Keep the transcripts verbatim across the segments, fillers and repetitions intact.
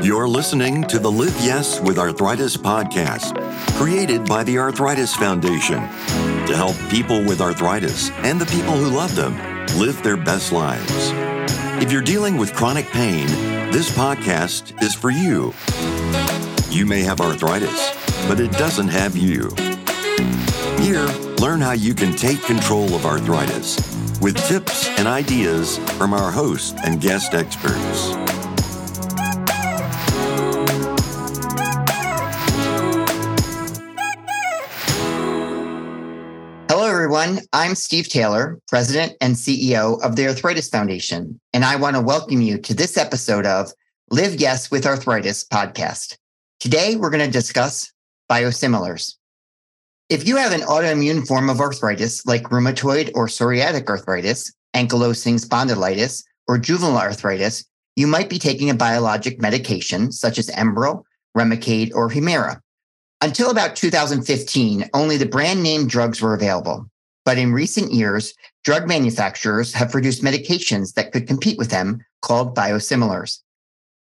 You're listening to the Live Yes! With Arthritis Podcast, created by the Arthritis Foundation to help people with arthritis and the people who love them live their best lives. If you're dealing with chronic pain, this podcast is for you. You may have arthritis, but it doesn't have you. Here, learn how you can take control of arthritis with tips and ideas from our host and guest experts. I'm Steve Taylor, President and C E O of the Arthritis Foundation, and I want to welcome you to this episode of Live Yes! With Arthritis Podcast. Today, we're going to discuss biosimilars. If you have an autoimmune form of arthritis like rheumatoid or psoriatic arthritis, ankylosing spondylitis, or juvenile arthritis, you might be taking a biologic medication such as Enbrel, Remicade, or Humira. Until about two thousand fifteen, only the brand name drugs were available. But in recent years, drug manufacturers have produced medications that could compete with them called biosimilars.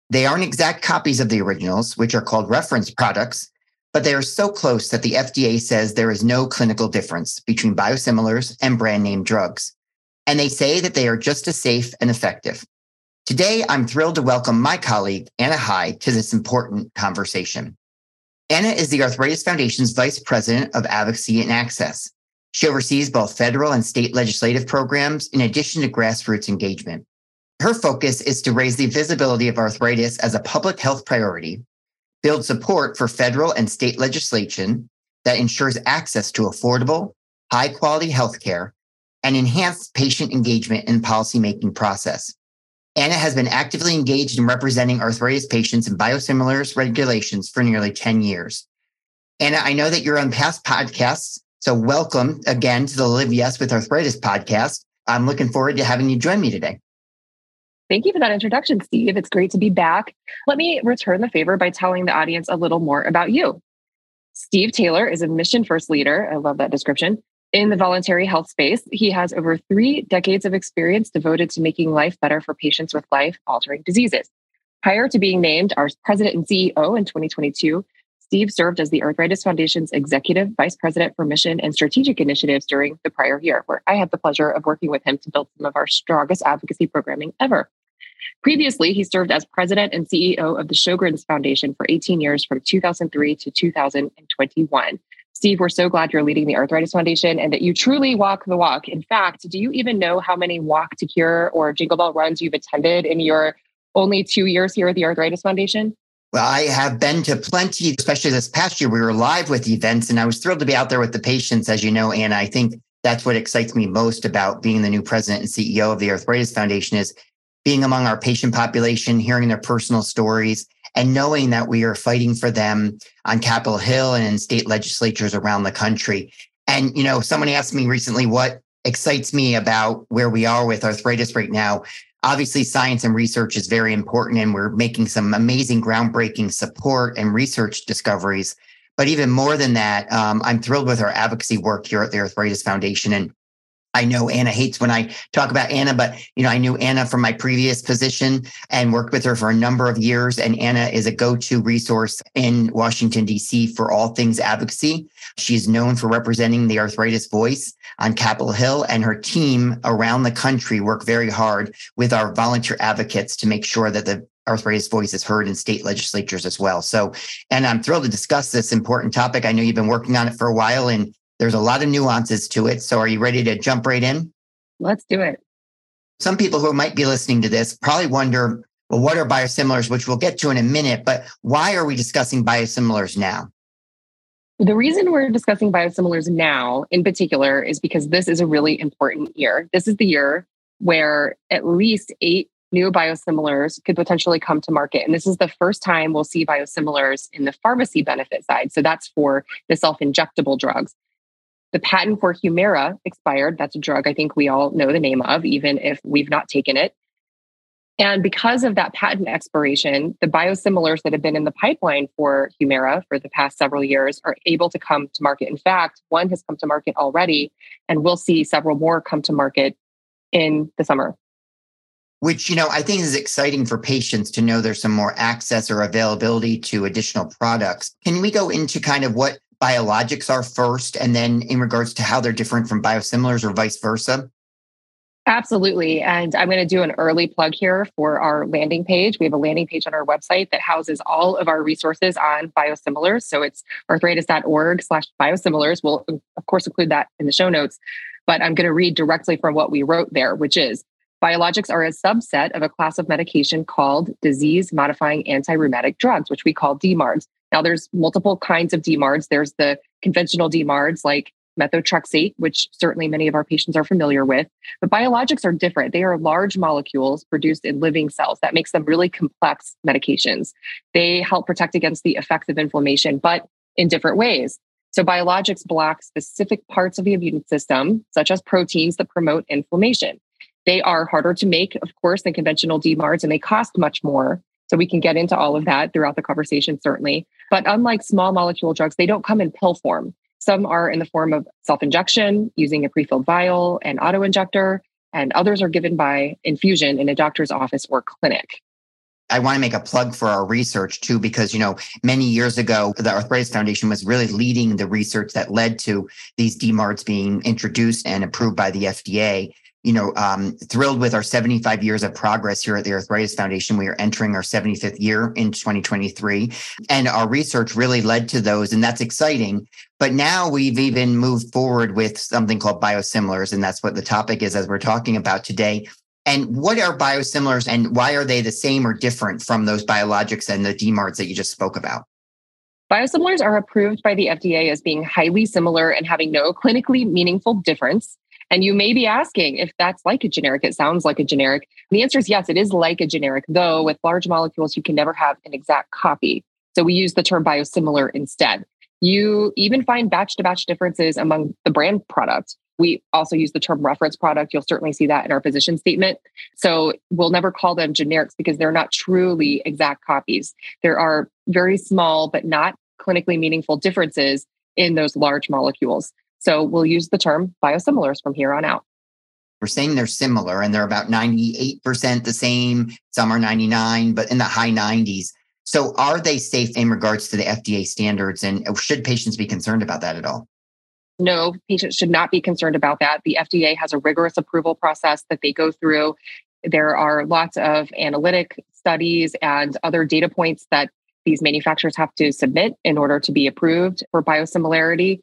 They aren't exact copies of the originals, which are called reference products, but they are so close that the F D A says there is no clinical difference between biosimilars and brand name drugs. And they say that they are just as safe and effective. Today, I'm thrilled to welcome my colleague, Anna Hyde, to this important conversation. Anna is the Arthritis Foundation's Vice President of Advocacy and Access. She oversees both federal and state legislative programs in addition to grassroots engagement. Her focus is to raise the visibility of arthritis as a public health priority, build support for federal and state legislation that ensures access to affordable, high-quality healthcare, and enhance patient engagement in the policymaking process. Anna has been actively engaged in representing arthritis patients in biosimilars regulations for nearly ten years. Anna, I know that you're on past podcasts, so welcome again to the Live Yes! With Arthritis Podcast. I'm looking forward to having you join me today. Thank you for that introduction, Steve. It's great to be back. Let me return the favor by telling the audience a little more about you. Steve Taylor is a Mission First leader. I love that description. In the voluntary health space, he has over three decades of experience devoted to making life better for patients with life-altering diseases. Prior to being named our president and C E O in twenty twenty-two, Steve served as the Arthritis Foundation's Executive Vice President for Mission and Strategic Initiatives during the prior year, where I had the pleasure of working with him to build some of our strongest advocacy programming ever. Previously, he served as President and C E O of the Sjogren's Foundation for eighteen years from two thousand three to two thousand twenty-one. Steve, we're so glad you're leading the Arthritis Foundation and that you truly walk the walk. In fact, do you even know how many Walk to Cure or Jingle Bell runs you've attended in your only two years here at the Arthritis Foundation? Well, I have been to plenty, especially this past year. We were live with events, and I was thrilled to be out there with the patients, as you know, Anna. I think that's what excites me most about being the new president and C E O of the Arthritis Foundation is being among our patient population, hearing their personal stories, and knowing that we are fighting for them on Capitol Hill and in state legislatures around the country. And, you know, someone asked me recently what excites me about where we are with arthritis right now. Obviously, science and research is very important, and we're making some amazing groundbreaking support and research discoveries. But even more than that, um, I'm thrilled with our advocacy work here at the Arthritis Foundation. And I know Anna hates when I talk about Anna, but you know, I knew Anna from my previous position and worked with her for a number of years. And Anna is a go-to resource in Washington, D C for all things advocacy. She's known for representing the arthritis voice on Capitol Hill, and her team around the country work very hard with our volunteer advocates to make sure that the arthritis voice is heard in state legislatures as well. So, and I'm thrilled to discuss this important topic. I know you've been working on it for a while, and there's a lot of nuances to it. So are you ready to jump right in? Let's do it. Some people who might be listening to this probably wonder, well, what are biosimilars, which we'll get to in a minute, but why are we discussing biosimilars now? The reason we're discussing biosimilars now in particular is because this is a really important year. This is the year where at least eight new biosimilars could potentially come to market. And this is the first time we'll see biosimilars in the pharmacy benefit side. So that's for the self-injectable drugs. The patent for Humira expired. That's a drug I think we all know the name of, even if we've not taken it. And because of that patent expiration, the biosimilars that have been in the pipeline for Humira for the past several years are able to come to market. In fact, one has come to market already, and we'll see several more come to market in the summer. which, you know, I think is exciting for patients to know there's some more access or availability to additional products. Can we go into kind of what biologics are first and then in regards to how they're different from biosimilars or vice versa? Absolutely. And I'm going to do an early plug here for our landing page. We have a landing page on our website that houses all of our resources on biosimilars. So it's arthritis.org slash biosimilars. We'll, of course, include that in the show notes. But I'm going to read directly from what we wrote there, which is, biologics are a subset of a class of medication called disease-modifying anti-rheumatic drugs, which we call D MARDs. Now, there's multiple kinds of D MARDs. There's the conventional D MARDs like methotrexate, which certainly many of our patients are familiar with. But biologics are different. They are large molecules produced in living cells. That makes them really complex medications. They help protect against the effects of inflammation, but in different ways. So biologics block specific parts of the immune system, such as proteins that promote inflammation. They are harder to make, of course, than conventional D MARDs, and they cost much more. So we can get into all of that throughout the conversation, certainly. But unlike small molecule drugs, they don't come in pill form. Some are in the form of self-injection, using a prefilled vial and auto-injector, and others are given by infusion in a doctor's office or clinic. I want to make a plug for our research too, because, you know, many years ago, the Arthritis Foundation was really leading the research that led to these D MARDs being introduced and approved by the F D A. You know, um, thrilled with our seventy-five years of progress here at the Arthritis Foundation. We are entering our seventy-fifth year in twenty twenty-three, and our research really led to those, and that's exciting. But now we've even moved forward with something called biosimilars, and that's what the topic is as we're talking about today. And what are biosimilars, and why are they the same or different from those biologics and the D MARDs that you just spoke about? Biosimilars are approved by the F D A as being highly similar and having no clinically meaningful difference. And you may be asking if that's like a generic, it sounds like a generic. And the answer is yes, it is like a generic, though with large molecules, you can never have an exact copy. So we use the term biosimilar instead. You even find batch-to-batch differences among the brand product. We also use the term reference product. You'll certainly see that in our position statement. So we'll never call them generics because they're not truly exact copies. There are very small but not clinically meaningful differences in those large molecules. So we'll use the term biosimilars from here on out. We're saying they're similar and they're about ninety-eight percent the same. Some are ninety-nine, but in the high nineties. So are they safe in regards to the F D A standards? And should patients be concerned about that at all? No, patients should not be concerned about that. The F D A has a rigorous approval process that they go through. There are lots of analytic studies and other data points that these manufacturers have to submit in order to be approved for biosimilarity.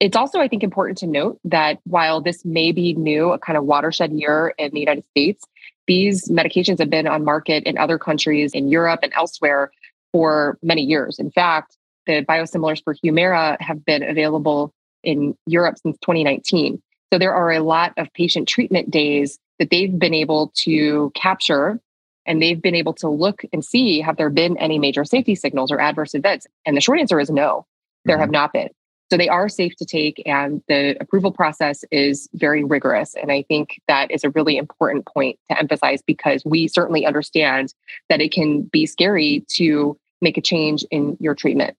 It's also, I think, important to note that while this may be new, a kind of watershed year in the United States, these medications have been on market in other countries, in Europe and elsewhere, for many years. In fact, the biosimilars for Humira have been available in Europe since twenty nineteen. So there are a lot of patient treatment days that they've been able to capture, and they've been able to look and see, have there been any major safety signals or adverse events? And the short answer is no, there mm-hmm. have not been. So they are safe to take, and the approval process is very rigorous. And I think that is a really important point to emphasize, because we certainly understand that it can be scary to make a change in your treatment.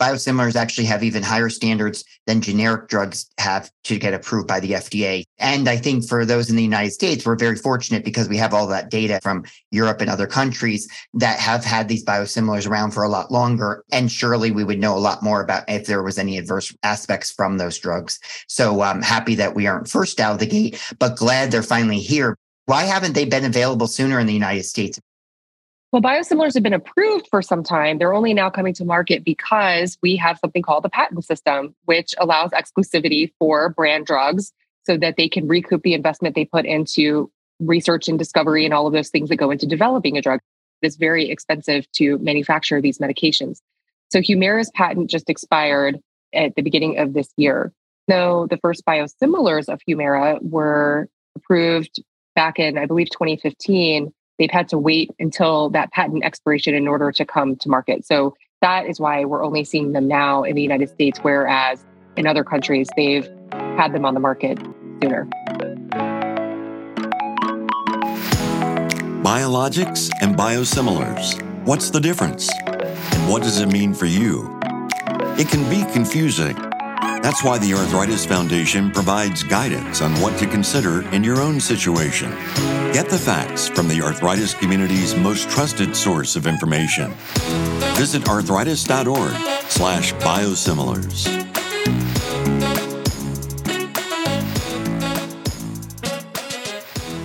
Biosimilars actually have even higher standards than generic drugs have to get approved by the F D A. And I think for those in the United States, we're very fortunate because we have all that data from Europe and other countries that have had these biosimilars around for a lot longer. And surely we would know a lot more about if there was any adverse aspects from those drugs. So I'm happy that we aren't first out of the gate, but glad they're finally here. Why haven't they been available sooner in the United States? Well, biosimilars have been approved for some time. They're only now coming to market because we have something called the patent system, which allows exclusivity for brand drugs so that they can recoup the investment they put into research and discovery and all of those things that go into developing a drug. It's very expensive to manufacture these medications. So Humira's patent just expired at the beginning of this year. So the first biosimilars of Humira were approved back in, I believe, twenty fifteen. They've had to wait until that patent expiration in order to come to market. So that is why we're only seeing them now in the United States, whereas in other countries, they've had them on the market sooner. Biologics and biosimilars. What's the difference? And what does it mean for you? It can be confusing. That's why the Arthritis Foundation provides guidance on what to consider in your own situation. Get the facts from the arthritis community's most trusted source of information. Visit arthritis.org slash biosimilars.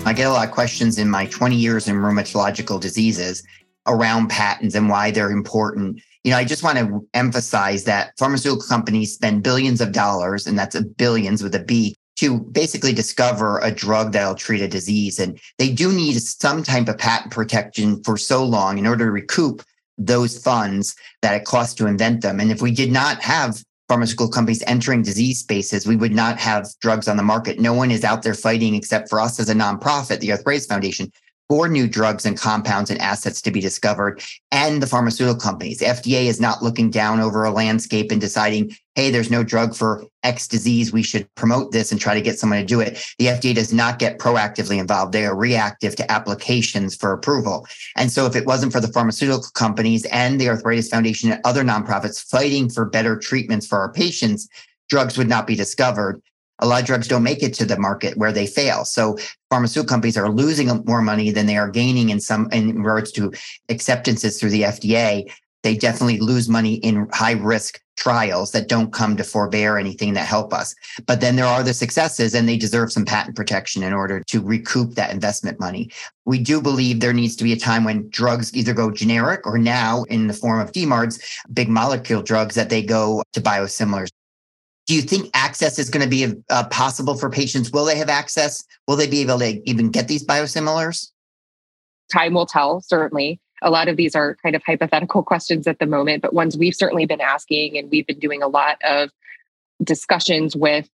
I get a lot of questions in my twenty years in rheumatological diseases around patents and why they're important. You know, I just want to emphasize that pharmaceutical companies spend billions of dollars, and that's a billions with a B, to basically discover a drug that'll treat a disease. And they do need some type of patent protection for so long in order to recoup those funds that it costs to invent them. And if we did not have pharmaceutical companies entering disease spaces, we would not have drugs on the market. No one is out there fighting except for us as a nonprofit, the Arthritis Foundation, for new drugs and compounds and assets to be discovered, and the pharmaceutical companies. The F D A is not looking down over a landscape and deciding, hey, there's no drug for X disease. We should promote this and try to get someone to do it. The F D A does not get proactively involved. They are reactive to applications for approval. And so if it wasn't for the pharmaceutical companies and the Arthritis Foundation and other nonprofits fighting for better treatments for our patients, drugs would not be discovered. A lot of drugs don't make it to the market where they fail. So pharmaceutical companies are losing more money than they are gaining in some in regards to acceptances through the F D A. They definitely lose money in high-risk trials that don't come to forbear anything that help us. But then there are the successes, and they deserve some patent protection in order to recoup that investment money. We do believe there needs to be a time when drugs either go generic or now, in the form of D MARDs, big molecule drugs, that they go to biosimilars. Do you think access is going to be uh, possible for patients? Will they have access? Will they be able to even get these biosimilars? Time will tell, certainly. A lot of these are kind of hypothetical questions at the moment, but ones we've certainly been asking, and we've been doing a lot of discussions with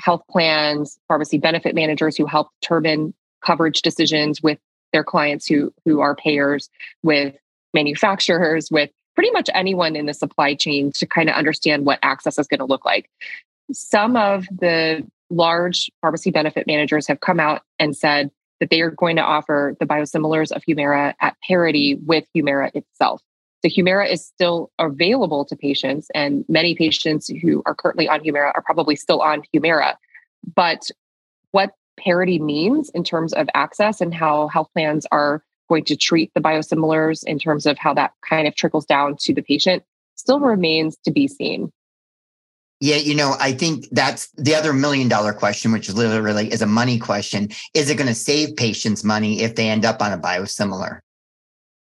health plans, pharmacy benefit managers who help determine coverage decisions with their clients who, who are payers, with manufacturers, with pretty much anyone in the supply chain to kind of understand what access is going to look like. Some of the large pharmacy benefit managers have come out and said that they are going to offer the biosimilars of Humira at parity with Humira itself. So Humira is still available to patients, and many patients who are currently on Humira are probably still on Humira. But what parity means in terms of access and how health plans are going to treat the biosimilars in terms of how that kind of trickles down to the patient still remains to be seen. Yeah, you know, I think that's the other million dollar question, which literally is a money question. Is it going to save patients money if they end up on a biosimilar?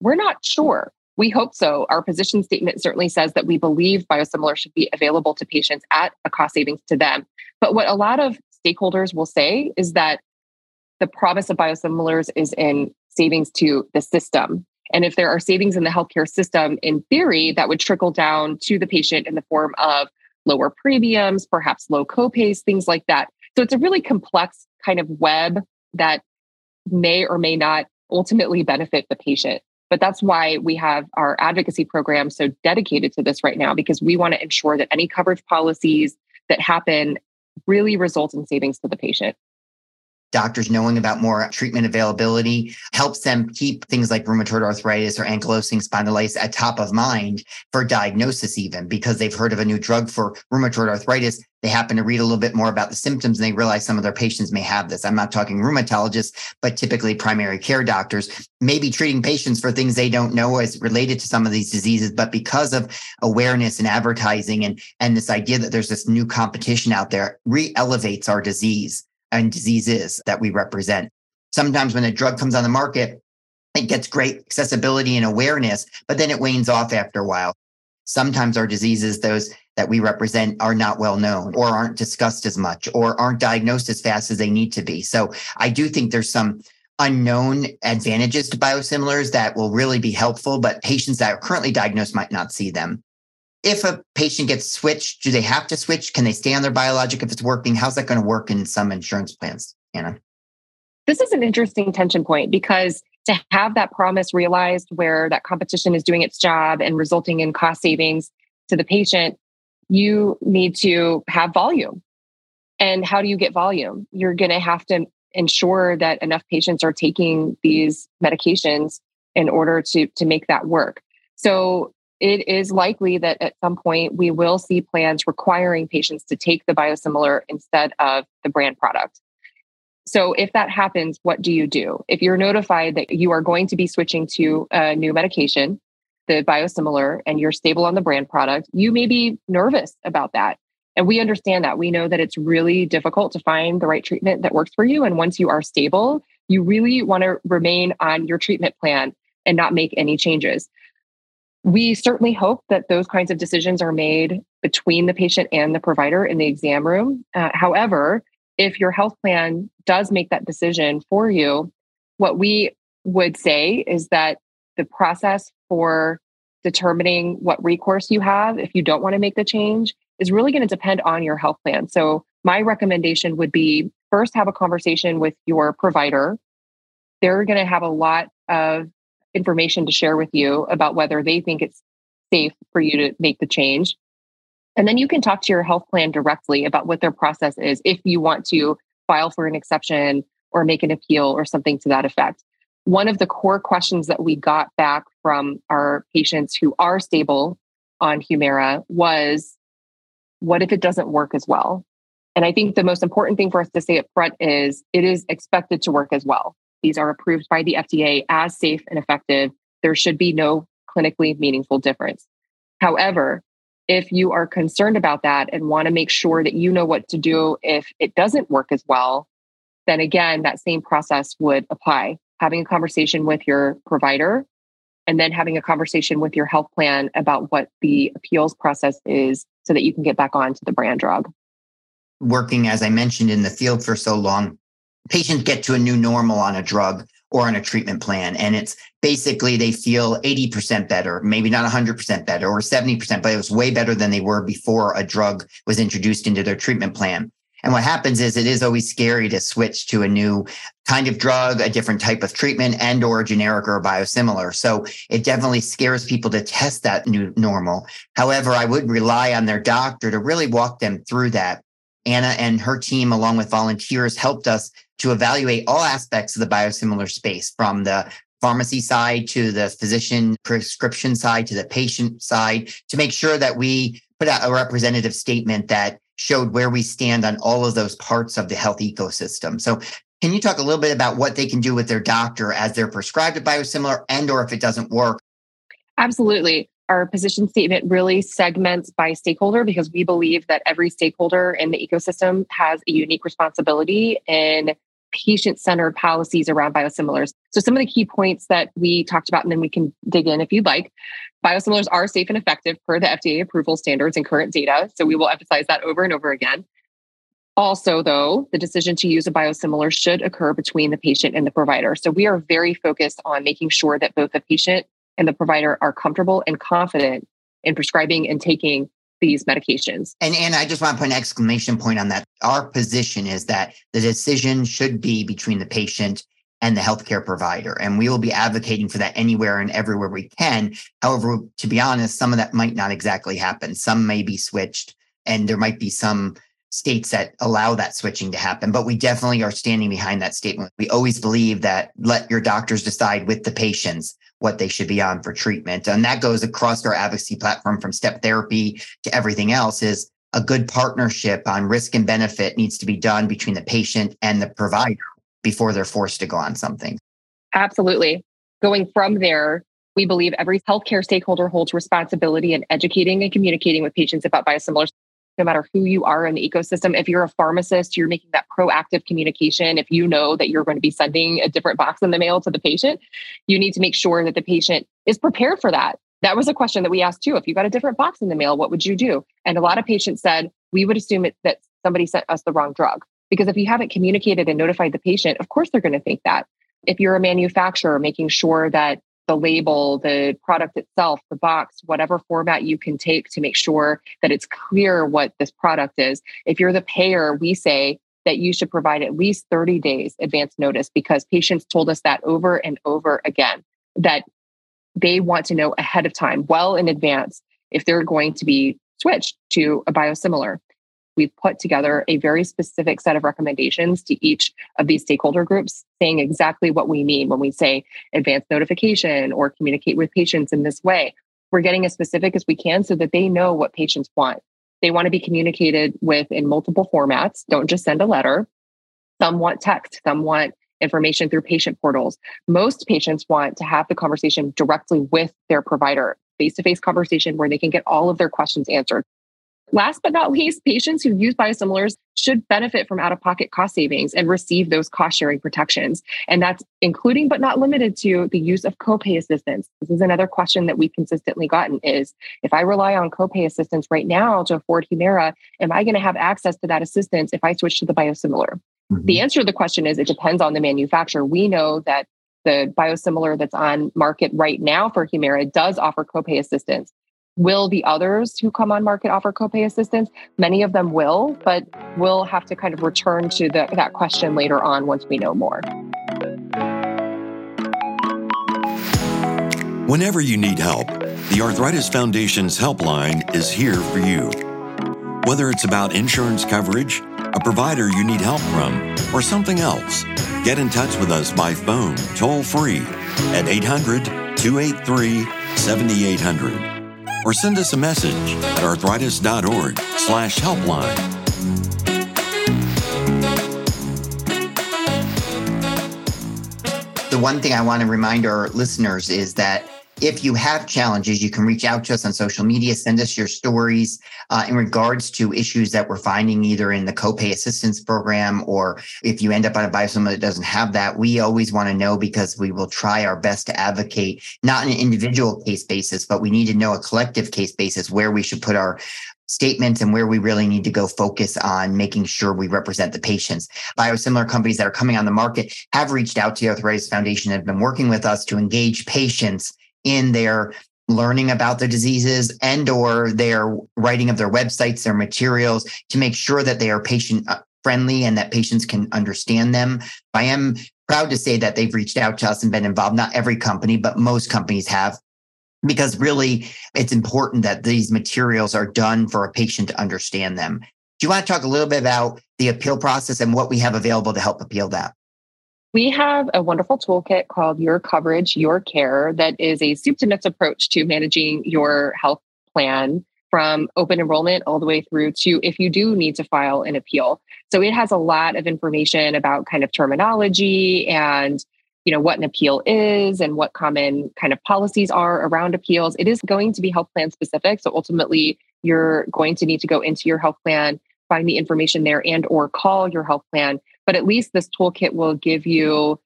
We're not sure. We hope so. Our position statement certainly says that we believe biosimilars should be available to patients at a cost savings to them. But what a lot of stakeholders will say is that the promise of biosimilars is in savings to the system. And if there are savings in the healthcare system, in theory, that would trickle down to the patient in the form of lower premiums, perhaps low copays, things like that. So it's a really complex kind of web that may or may not ultimately benefit the patient. But that's why we have our advocacy program so dedicated to this right now, because we want to ensure that any coverage policies that happen really result in savings to the patient. Doctors knowing about more treatment availability helps them keep things like rheumatoid arthritis or ankylosing spondylitis at top of mind for diagnosis, even because they've heard of a new drug for rheumatoid arthritis. They happen to read a little bit more about the symptoms and they realize some of their patients may have this. I'm not talking rheumatologists, but typically primary care doctors may be treating patients for things they don't know as related to some of these diseases. But because of awareness and advertising and, and this idea that there's this new competition out there, re-elevates our disease and diseases that we represent. Sometimes when a drug comes on the market, it gets great accessibility and awareness, but then it wanes off after a while. Sometimes our diseases, those that we represent, are not well known or aren't discussed as much or aren't diagnosed as fast as they need to be. So I do think there's some unknown advantages to biosimilars that will really be helpful, but patients that are currently diagnosed might not see them. If a patient gets switched, do they have to switch? Can they stay on their biologic if it's working? How's that going to work in some insurance plans, Anna? This is an interesting tension point, because to have that promise realized where that competition is doing its job and resulting in cost savings to the patient, you need to have volume. And how do you get volume? You're going to have to ensure that enough patients are taking these medications in order to, to make that work. So it is likely that at some point we will see plans requiring patients to take the biosimilar instead of the brand product. So if that happens, what do you do? If you're notified that you are going to be switching to a new medication, the biosimilar, and you're stable on the brand product, you may be nervous about that. And we understand that. We know that it's really difficult to find the right treatment that works for you. And once you are stable, you really want to remain on your treatment plan and not make any changes. We certainly hope that those kinds of decisions are made between the patient and the provider in the exam room. Uh, however, if your health plan does make that decision for you, what we would say is that the process for determining what recourse you have, if you don't want to make the change, is really going to depend on your health plan. So my recommendation would be first have a conversation with your provider. They're going to have a lot of information to share with you about whether they think it's safe for you to make the change. And then you can talk to your health plan directly about what their process is if you want to file for an exception or make an appeal or something to that effect. One of the core questions that we got back from our patients who are stable on Humira was, what if it doesn't work as well? And I think the most important thing for us to say up front is it is expected to work as well. These are approved by the F D A as safe and effective. There should be no clinically meaningful difference. However, if you are concerned about that and want to make sure that you know what to do if it doesn't work as well, then again, that same process would apply. Having a conversation with your provider and then having a conversation with your health plan about what the appeals process is so that you can get back onto the brand drug. Working, as I mentioned, in the field for so long, patients get to a new normal on a drug or on a treatment plan. And it's basically they feel eighty percent better, maybe not one hundred percent better or seventy percent, but it was way better than they were before a drug was introduced into their treatment plan. And what happens is it is always scary to switch to a new kind of drug, a different type of treatment, and or a generic or a biosimilar. So it definitely scares people to test that new normal. However, I would rely on their doctor to really walk them through that. Anna and her team, along with volunteers, helped us to evaluate all aspects of the biosimilar space, from the pharmacy side to the physician prescription side to the patient side, to make sure that we put out a representative statement that showed where we stand on all of those parts of the health ecosystem. So can you talk a little bit about what they can do with their doctor as they're prescribed a biosimilar and or if it doesn't work? Absolutely. Our position statement really segments by stakeholder because we believe that every stakeholder in the ecosystem has a unique responsibility in patient-centered policies around biosimilars. So some of the key points that we talked about, and then we can dig in if you'd like. Biosimilars are safe and effective per the F D A approval standards and current data. So we will emphasize that over and over again. Also, though, the decision to use a biosimilar should occur between the patient and the provider. So we are very focused on making sure that both the patient and the provider are comfortable and confident in prescribing and taking these medications. And and I just want to put an exclamation point on that. Our position is that the decision should be between the patient and the healthcare provider. And we will be advocating for that anywhere and everywhere we can. However, to be honest, some of that might not exactly happen. Some may be switched, and there might be some states that allow that switching to happen. But we definitely are standing behind that statement. We always believe that let your doctors decide with the patients what they should be on for treatment. And that goes across our advocacy platform from step therapy to everything else. Is a good partnership on risk and benefit needs to be done between the patient and the provider before they're forced to go on something. Absolutely. Going from there, we believe every healthcare stakeholder holds responsibility in educating and communicating with patients about biosimilars. No matter who you are in the ecosystem, if you're a pharmacist, you're making that proactive communication. If you know that you're going to be sending a different box in the mail to the patient, you need to make sure that the patient is prepared for that. That was a question that we asked too. If you got a different box in the mail, what would you do? And a lot of patients said, we would assume it, that somebody sent us the wrong drug. Because if you haven't communicated and notified the patient, of course they're going to think that. If you're a manufacturer, making sure that the label, the product itself, the box, whatever format you can take to make sure that it's clear what this product is. If you're the payer, we say that you should provide at least thirty days advance notice because patients told us that over and over again, that they want to know ahead of time, well in advance, if they're going to be switched to a biosimilar. We've put together a very specific set of recommendations to each of these stakeholder groups, saying exactly what we mean when we say advance notification or communicate with patients in this way. we're getting as specific as we can so that they know what patients want. They want to be communicated with in multiple formats. Don't just send a letter. Some want text. Some want information through patient portals. Most patients want to have the conversation directly with their provider, face-to-face conversation where they can get all of their questions answered. Last but not least, patients who use biosimilars should benefit from out-of-pocket cost savings and receive those cost-sharing protections. And that's including but not limited to the use of copay assistance. This is another question that we've consistently gotten is, if I rely on copay assistance right now to afford Humira, am I going to have access to that assistance if I switch to the biosimilar? Mm-hmm. The answer to the question is, it depends on the manufacturer. We know that the biosimilar that's on market right now for Humira does offer copay assistance. Will the others who come on market offer copay assistance? Many of them will, but we'll have to kind of return to the, that question later on once we know more. Whenever you need help, the Arthritis Foundation's helpline is here for you. Whether it's about insurance coverage, a provider you need help from, or something else, get in touch with us by phone, toll-free at eight hundred, two eight three, seven eight hundred. Or send us a message at arthritis.org slash helpline. The one thing I want to remind our listeners is that if you have challenges, you can reach out to us on social media, send us your stories uh, in regards to issues that we're finding either in the copay assistance program, or if you end up on a biosimilar that doesn't have that, we always want to know because we will try our best to advocate, not on an individual case basis, but we need to know a collective case basis where we should put our statements and where we really need to go focus on making sure we represent the patients. Biosimilar companies that are coming on the market have reached out to the Arthritis Foundation and have been working with us to engage patients in their learning about the diseases and or their writing of their websites, their materials, to make sure that they are patient-friendly and that patients can understand them. I am proud to say that they've reached out to us and been involved. Not every company, but most companies have, because really it's important that these materials are done for a patient to understand them. Do you want to talk a little bit about the appeal process and what we have available to help appeal that? We have a wonderful toolkit called Your Coverage, Your Care that is a soup to nuts approach to managing your health plan from open enrollment all the way through to if you do need to file an appeal. So it has a lot of information about kind of terminology and, you know, what an appeal is and what common kind of policies are around appeals. It is going to be health plan specific. So ultimately, you're going to need to go into your health plan, find the information there and or call your health plan. But at least this toolkit will give you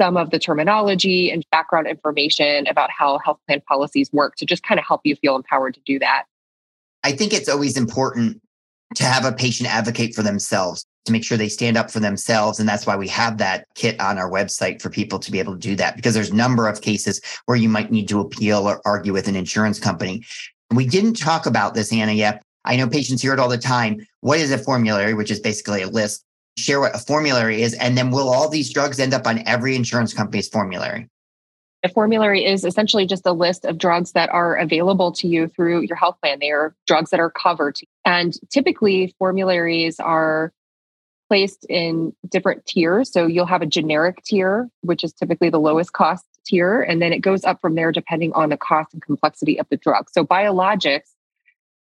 some of the terminology and background information about how health plan policies work to just kind of help you feel empowered to do that. I think it's always important to have a patient advocate for themselves, to make sure they stand up for themselves. And that's why we have that kit on our website for people to be able to do that, because there's a number of cases where you might need to appeal or argue with an insurance company. We didn't talk about this, Anna, yet. I know patients hear it all the time. What is a formulary, which is basically a list? Share what a formulary is, and then will all these drugs end up on every insurance company's formulary? A formulary is essentially just a list of drugs that are available to you through your health plan. They are drugs that are covered. And typically, formularies are placed in different tiers. So you'll have a generic tier, which is typically the lowest cost tier, and then it goes up from there depending on the cost and complexity of the drug. So biologics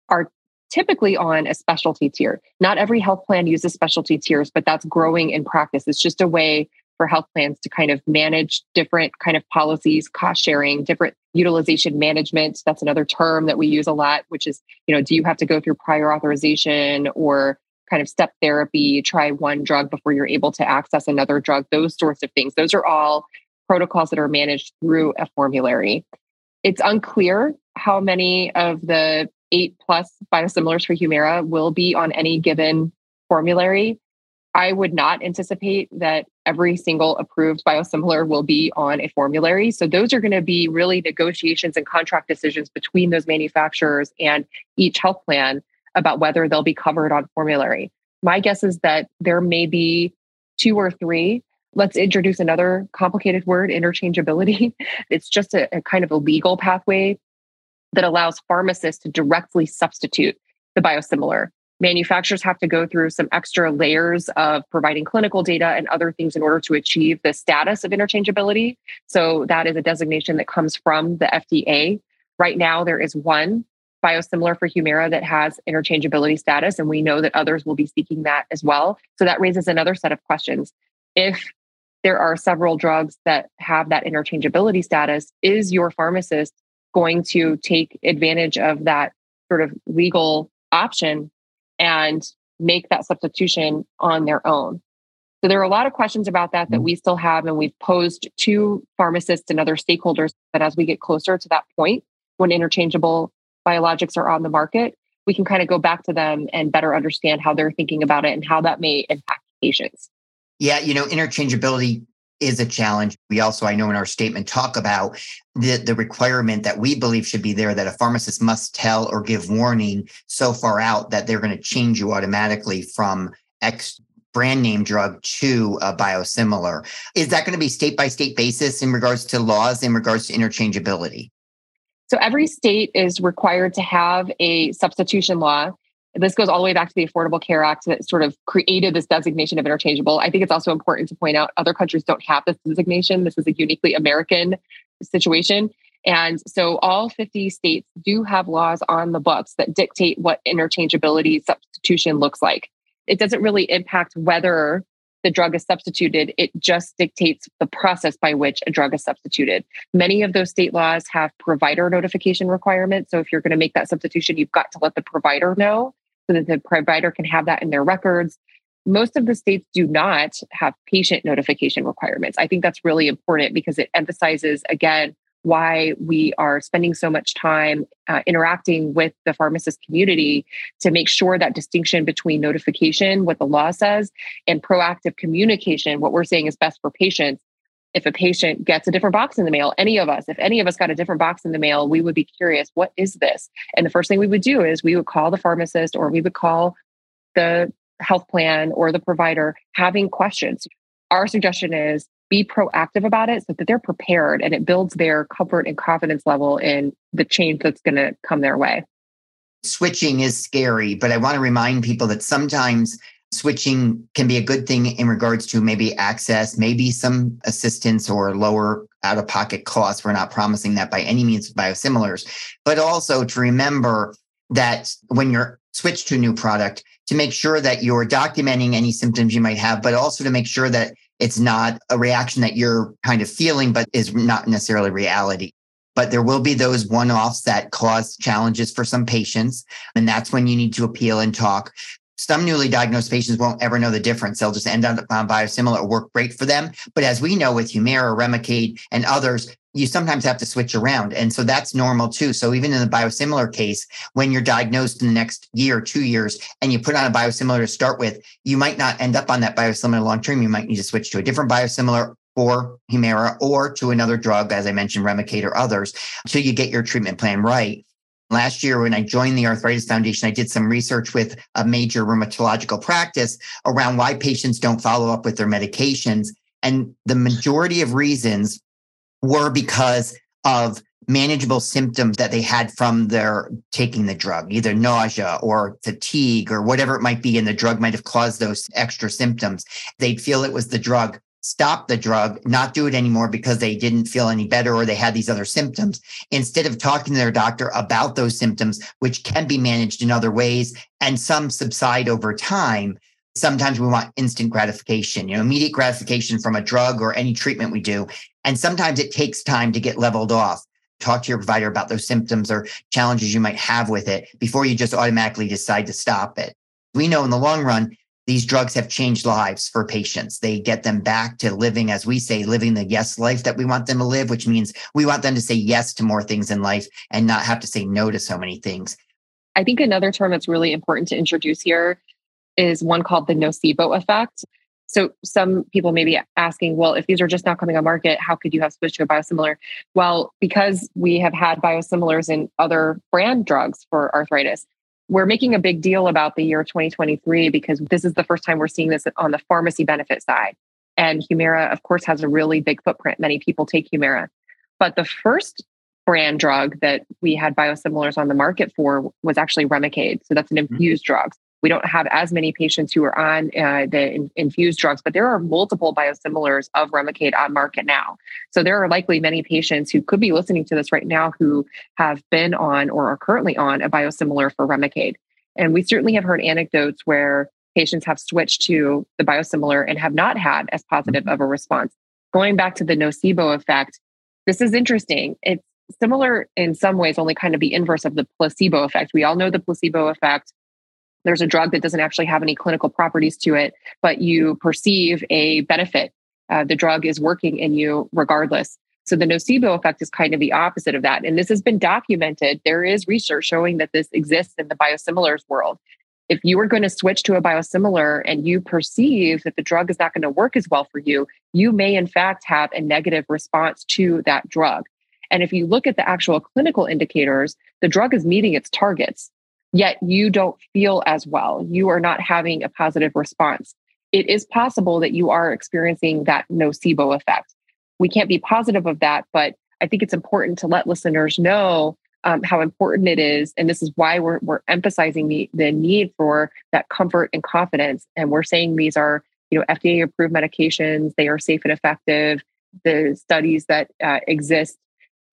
are typically on a specialty tier. Not every health plan uses specialty tiers, but that's growing in practice. It's just a way for health plans to kind of manage different kind of policies, cost sharing, different utilization management. That's another term that we use a lot, which is, you know, do you have to go through prior authorization or kind of step therapy, try one drug before you're able to access another drug, those sorts of things. Those are all protocols that are managed through a formulary. It's unclear how many of the eight plus biosimilars for Humira will be on any given formulary. I would not anticipate that every single approved biosimilar will be on a formulary. So those are going to be really negotiations and contract decisions between those manufacturers and each health plan about whether they'll be covered on formulary. My guess is that there may be two or three. Let's introduce another complicated word, interchangeability. It's just a, a kind of a legal pathway that allows pharmacists to directly substitute the biosimilar. Manufacturers have to go through some extra layers of providing clinical data and other things in order to achieve the status of interchangeability. So that is a designation that comes from the F D A. Right now, there is one biosimilar for Humira that has interchangeability status, and we know that others will be seeking that as well. So that raises another set of questions. If there are several drugs that have that interchangeability status, is your pharmacist going to take advantage of that sort of legal option and make that substitution on their own? So there are a lot of questions about that that we still have, and we've posed to pharmacists and other stakeholders that as we get closer to that point, when interchangeable biologics are on the market, we can kind of go back to them and better understand how they're thinking about it and how that may impact patients. Yeah, you know, interchangeability is a challenge. We also, I know in our statement, talk about the, the requirement that we believe should be there that a pharmacist must tell or give warning so far out that they're going to change you automatically from X brand name drug to a biosimilar. Is that going to be state by state basis in regards to laws, in regards to interchangeability? So every state is required to have a substitution law. This goes all the way back to the Affordable Care Act that sort of created this designation of interchangeable. I think it's also important to point out other countries don't have this designation. This is a uniquely American situation. And so all fifty states do have laws on the books that dictate what interchangeability substitution looks like. It doesn't really impact whether the drug is substituted. It just dictates the process by which a drug is substituted. Many of those state laws have provider notification requirements. So if you're going to make that substitution, you've got to let the provider know so that the provider can have that in their records. Most of the states do not have patient notification requirements. I think that's really important because it emphasizes, again, why we are spending so much time uh, interacting with the pharmacist community to make sure that distinction between notification, what the law says, and proactive communication, what we're saying is best for patients. If a patient gets a different box in the mail, any of us, if any of us got a different box in the mail, we would be curious, what is this? And the first thing we would do is we would call the pharmacist or we would call the health plan or the provider having questions. Our suggestion is be proactive about it so that they're prepared, and it builds their comfort and confidence level in the change that's going to come their way. Switching is scary, but I want to remind people that sometimes switching can be a good thing in regards to maybe access, maybe some assistance or lower out-of-pocket costs. We're not promising that by any means with biosimilars, but also to remember that when you're switched to a new product, to make sure that you're documenting any symptoms you might have, but also to make sure that it's not a reaction that you're kind of feeling, but is not necessarily reality. But there will be those one-offs that cause challenges for some patients. And that's when you need to appeal and talk. Some newly diagnosed patients won't ever know the difference. They'll just end up on biosimilar or work great for them. But as we know with Humira, Remicade, and others, you sometimes have to switch around. And so that's normal too. So even in the biosimilar case, when you're diagnosed in the next year, two years, and you put on a biosimilar to start with, you might not end up on that biosimilar long-term. You might need to switch to a different biosimilar for Humira or to another drug, as I mentioned, Remicade or others, until you get your treatment plan right. Last year, when I joined the Arthritis Foundation, I did some research with a major rheumatological practice around why patients don't follow up with their medications. And the majority of reasons were because of manageable symptoms that they had from their taking the drug, either nausea or fatigue or whatever it might be. And the drug might have caused those extra symptoms. They'd feel it was the drug, stop the drug, not do it anymore because they didn't feel any better or they had these other symptoms, instead of talking to their doctor about those symptoms, which can be managed in other ways. And some subside over time. Sometimes we want instant gratification, you know, immediate gratification from a drug or any treatment we do. And sometimes it takes time to get leveled off. Talk to your provider about those symptoms or challenges you might have with it before you just automatically decide to stop it. We know in the long run, these drugs have changed lives for patients. They get them back to living, as we say, living the yes life that we want them to live, which means we want them to say yes to more things in life and not have to say no to so many things. I think another term that's really important to introduce here is one called the nocebo effect. So some people may be asking, well, if these are just not coming on market, how could you have switched to a biosimilar? Well, because we have had biosimilars in other brand drugs for arthritis. We're making a big deal about the year twenty twenty-three because this is the first time we're seeing this on the pharmacy benefit side. And Humira, of course, has a really big footprint. Many people take Humira. But the first brand drug that we had biosimilars on the market for was actually Remicade. So that's an infused mm-hmm. drug. We don't have as many patients who are on uh, the in- infused drugs, but there are multiple biosimilars of Remicade on market now. So there are likely many patients who could be listening to this right now who have been on or are currently on a biosimilar for Remicade. And we certainly have heard anecdotes where patients have switched to the biosimilar and have not had as positive of a response. Going back to the nocebo effect, this is interesting. It's similar in some ways, only kind of the inverse of the placebo effect. We all know the placebo effect. There's a drug that doesn't actually have any clinical properties to it, but you perceive a benefit. Uh, the drug is working in you regardless. So the nocebo effect is kind of the opposite of that. And this has been documented. There is research showing that this exists in the biosimilars world. If you are going to switch to a biosimilar and you perceive that the drug is not going to work as well for you, you may in fact have a negative response to that drug. And if you look at the actual clinical indicators, the drug is meeting its targets, yet you don't feel as well. You are not having a positive response. It is possible that you are experiencing that nocebo effect. We can't be positive of that, but I think it's important to let listeners know Um, how important it is. And this is why we're we're emphasizing the, the need for that comfort and confidence. And we're saying these are, you know, F D A approved medications. They are safe and effective. The studies that uh, exist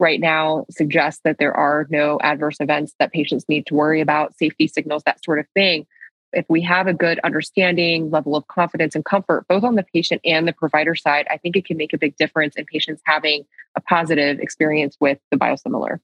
right now suggest that there are no adverse events that patients need to worry about, safety signals, that sort of thing. If we have a good understanding, level of confidence and comfort, both on the patient and the provider side, I think it can make a big difference in patients having a positive experience with the biosimilar.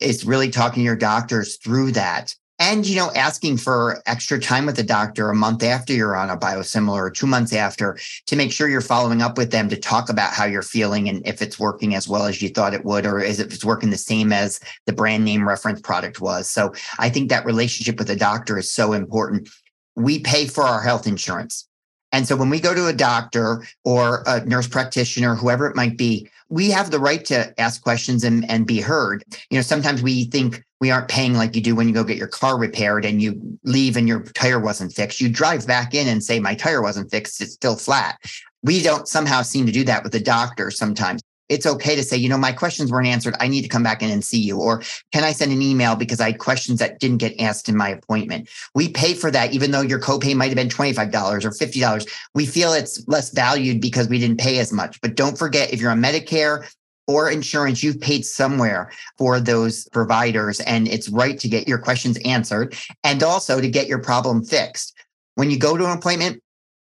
It's really talking your doctors through that. And, you know, asking for extra time with the doctor a month after you're on a biosimilar or two months after to make sure you're following up with them to talk about how you're feeling and if it's working as well as you thought it would, or is it it's working the same as the brand name reference product was. So I think that relationship with the doctor is so important. We pay for our health insurance. And so when we go to a doctor or a nurse practitioner, whoever it might be, we have the right to ask questions and, and be heard. You know, sometimes we think we aren't paying like you do when you go get your car repaired and you leave and your tire wasn't fixed. You drive back in and say, my tire wasn't fixed. It's still flat. We don't somehow seem to do that with the doctor sometimes. It's okay to say, you know, my questions weren't answered. I need to come back in and see you. Or can I send an email because I had questions that didn't get asked in my appointment? We pay for that, even though your copay might have been twenty-five dollars or fifty dollars. We feel it's less valued because we didn't pay as much. But don't forget, if you're on Medicare or insurance, you've paid somewhere for those providers. And it's right to get your questions answered and also to get your problem fixed. When you go to an appointment,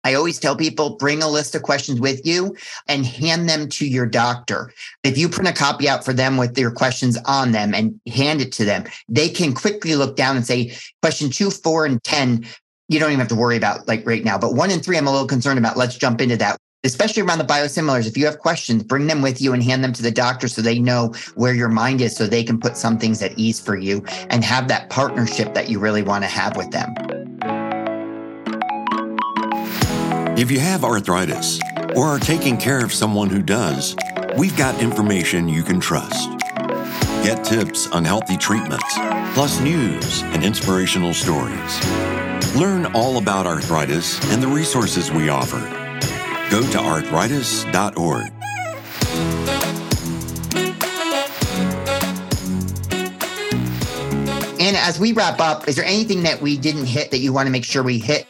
I always tell people, bring a list of questions with you and hand them to your doctor. If you print a copy out for them with their questions on them and hand it to them, they can quickly look down and say, question two, four, and ten, you don't even have to worry about like right now. But one and three, I'm a little concerned about. Let's jump into that, especially around the biosimilars. If you have questions, bring them with you and hand them to the doctor so they know where your mind is so they can put some things at ease for you and have that partnership that you really want to have with them. If you have arthritis or are taking care of someone who does, we've got information you can trust. Get tips on healthy treatments, plus news and inspirational stories. Learn all about arthritis and the resources we offer. Go to arthritis dot org. And as we wrap up, is there anything that we didn't hit that you want to make sure we hit?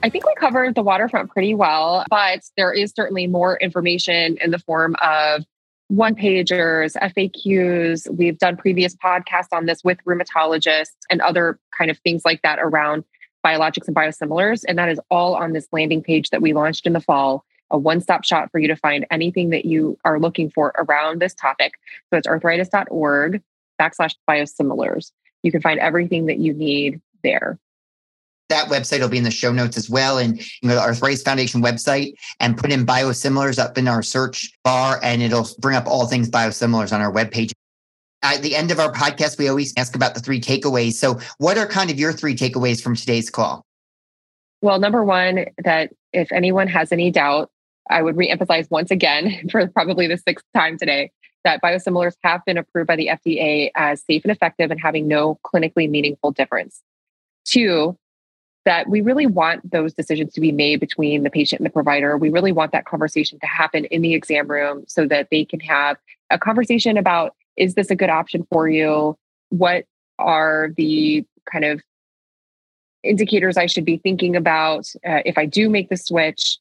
I think we covered the waterfront pretty well, but there is certainly more information in the form of one-pagers, F A Qs. We've done previous podcasts on this with rheumatologists and other kind of things like that around biologics and biosimilars. And that is all on this landing page that we launched in the fall, a one-stop shop for you to find anything that you are looking for around this topic. So it's arthritis dot org backslash biosimilars. You can find everything that you need there. That website will be in the show notes as well. And you can go to the Arthritis Foundation website and put in biosimilars up in our search bar, and it'll bring up all things biosimilars on our webpage. At the end of our podcast, we always ask about the three takeaways. So what are kind of your three takeaways from today's call? Well, number one, that if anyone has any doubt, I would reemphasize once again for probably the sixth time today, that biosimilars have been approved by the F D A as safe and effective and having no clinically meaningful difference. Two, that we really want those decisions to be made between the patient and the provider. We really want that conversation to happen in the exam room so that they can have a conversation about, is this a good option for you? What are the kind of indicators I should be thinking about uh, if I do make the switch.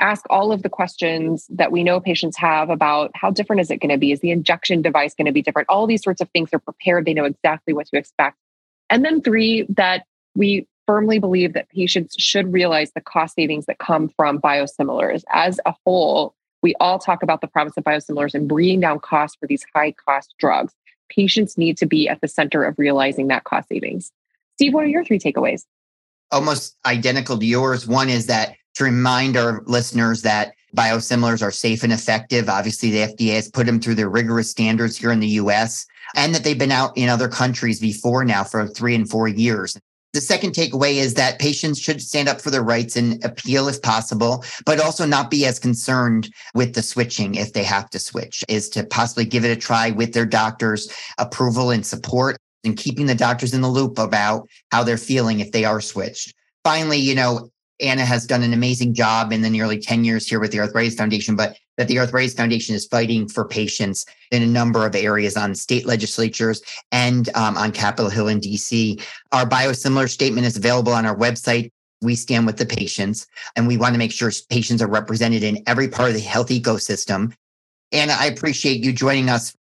Ask all of the questions that we know patients have about how different is it going to be? Is the injection device going to be different? All these sorts of things. They're prepared. They know exactly what to expect. And then three, that we firmly believe that patients should realize the cost savings that come from biosimilars. As a whole, we all talk about the promise of biosimilars and bringing down costs for these high-cost drugs. Patients need to be at the center of realizing that cost savings. Steve, what are your three takeaways? Almost identical to yours. One is that to remind our listeners that biosimilars are safe and effective. Obviously, the F D A has put them through their rigorous standards here in the U S, and that they've been out in other countries before now for three and four years. The second takeaway is that patients should stand up for their rights and appeal if possible, but also not be as concerned with the switching if they have to switch, is to possibly give it a try with their doctor's approval and support, and keeping the doctors in the loop about how they're feeling if they are switched. Finally, you know, Anna has done an amazing job in the nearly ten years here with the Arthritis Foundation, but that the Arthritis Foundation is fighting for patients in a number of areas on state legislatures and um, on Capitol Hill in D C. Our biosimilar statement is available on our website. We stand with the patients, and we want to make sure patients are represented in every part of the health ecosystem. Anna, I appreciate you joining us.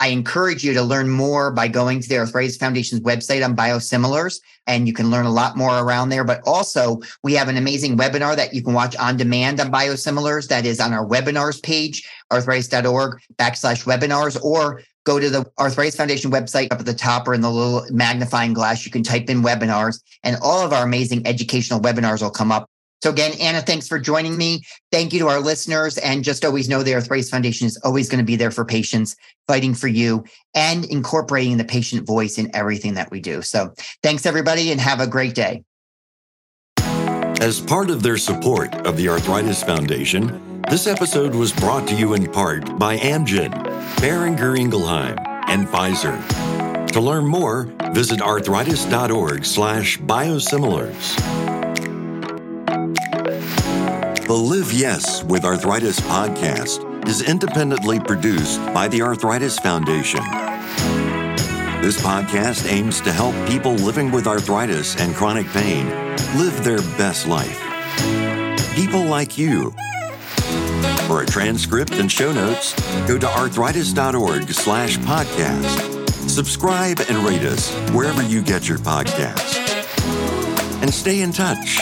I encourage you to learn more by going to the Arthritis Foundation's website on biosimilars, and you can learn a lot more around there. But also, we have an amazing webinar that you can watch on demand on biosimilars that is on our webinars page, arthritis.org backslash webinars, or go to the Arthritis Foundation website up at the top or in the little magnifying glass. You can type in webinars, and all of our amazing educational webinars will come up. So again, Anna, thanks for joining me. Thank you to our listeners. And just always know the Arthritis Foundation is always going to be there for patients, fighting for you, and incorporating the patient voice in everything that we do. So thanks, everybody, and have a great day. As part of their support of the Arthritis Foundation, this episode was brought to you in part by Amgen, Boehringer Ingelheim, and Pfizer. To learn more, visit arthritis.org slash biosimilars. The Live Yes! With Arthritis podcast is independently produced by the Arthritis Foundation. This podcast aims to help people living with arthritis and chronic pain live their best life. People like you. For a transcript and show notes, go to arthritis.org slash podcast. Subscribe and rate us wherever you get your podcasts. And stay in touch.